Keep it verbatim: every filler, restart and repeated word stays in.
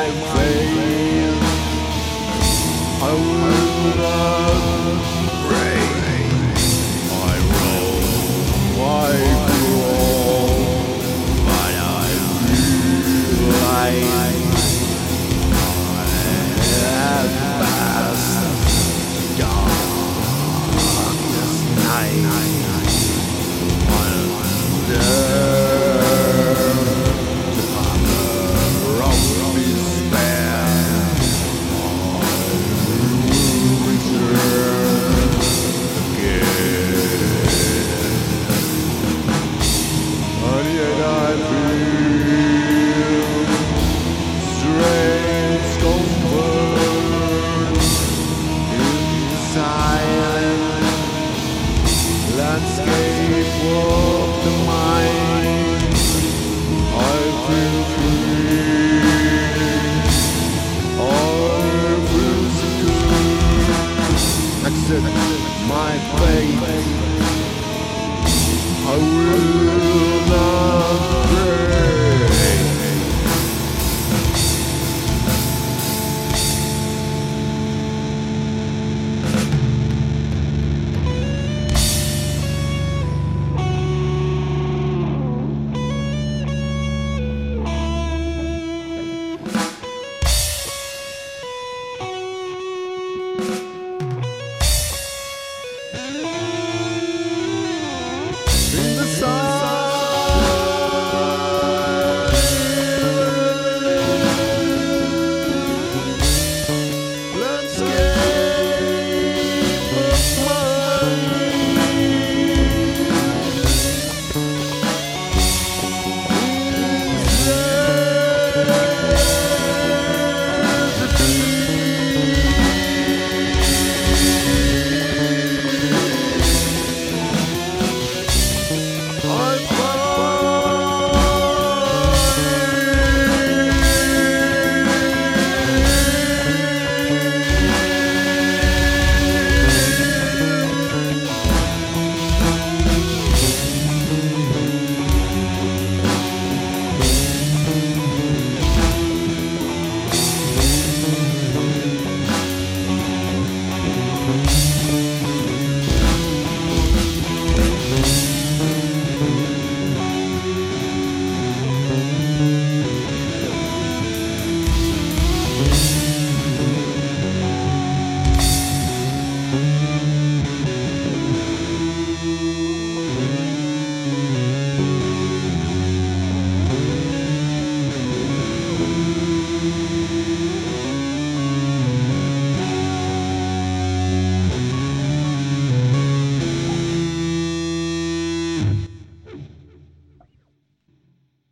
my way. I will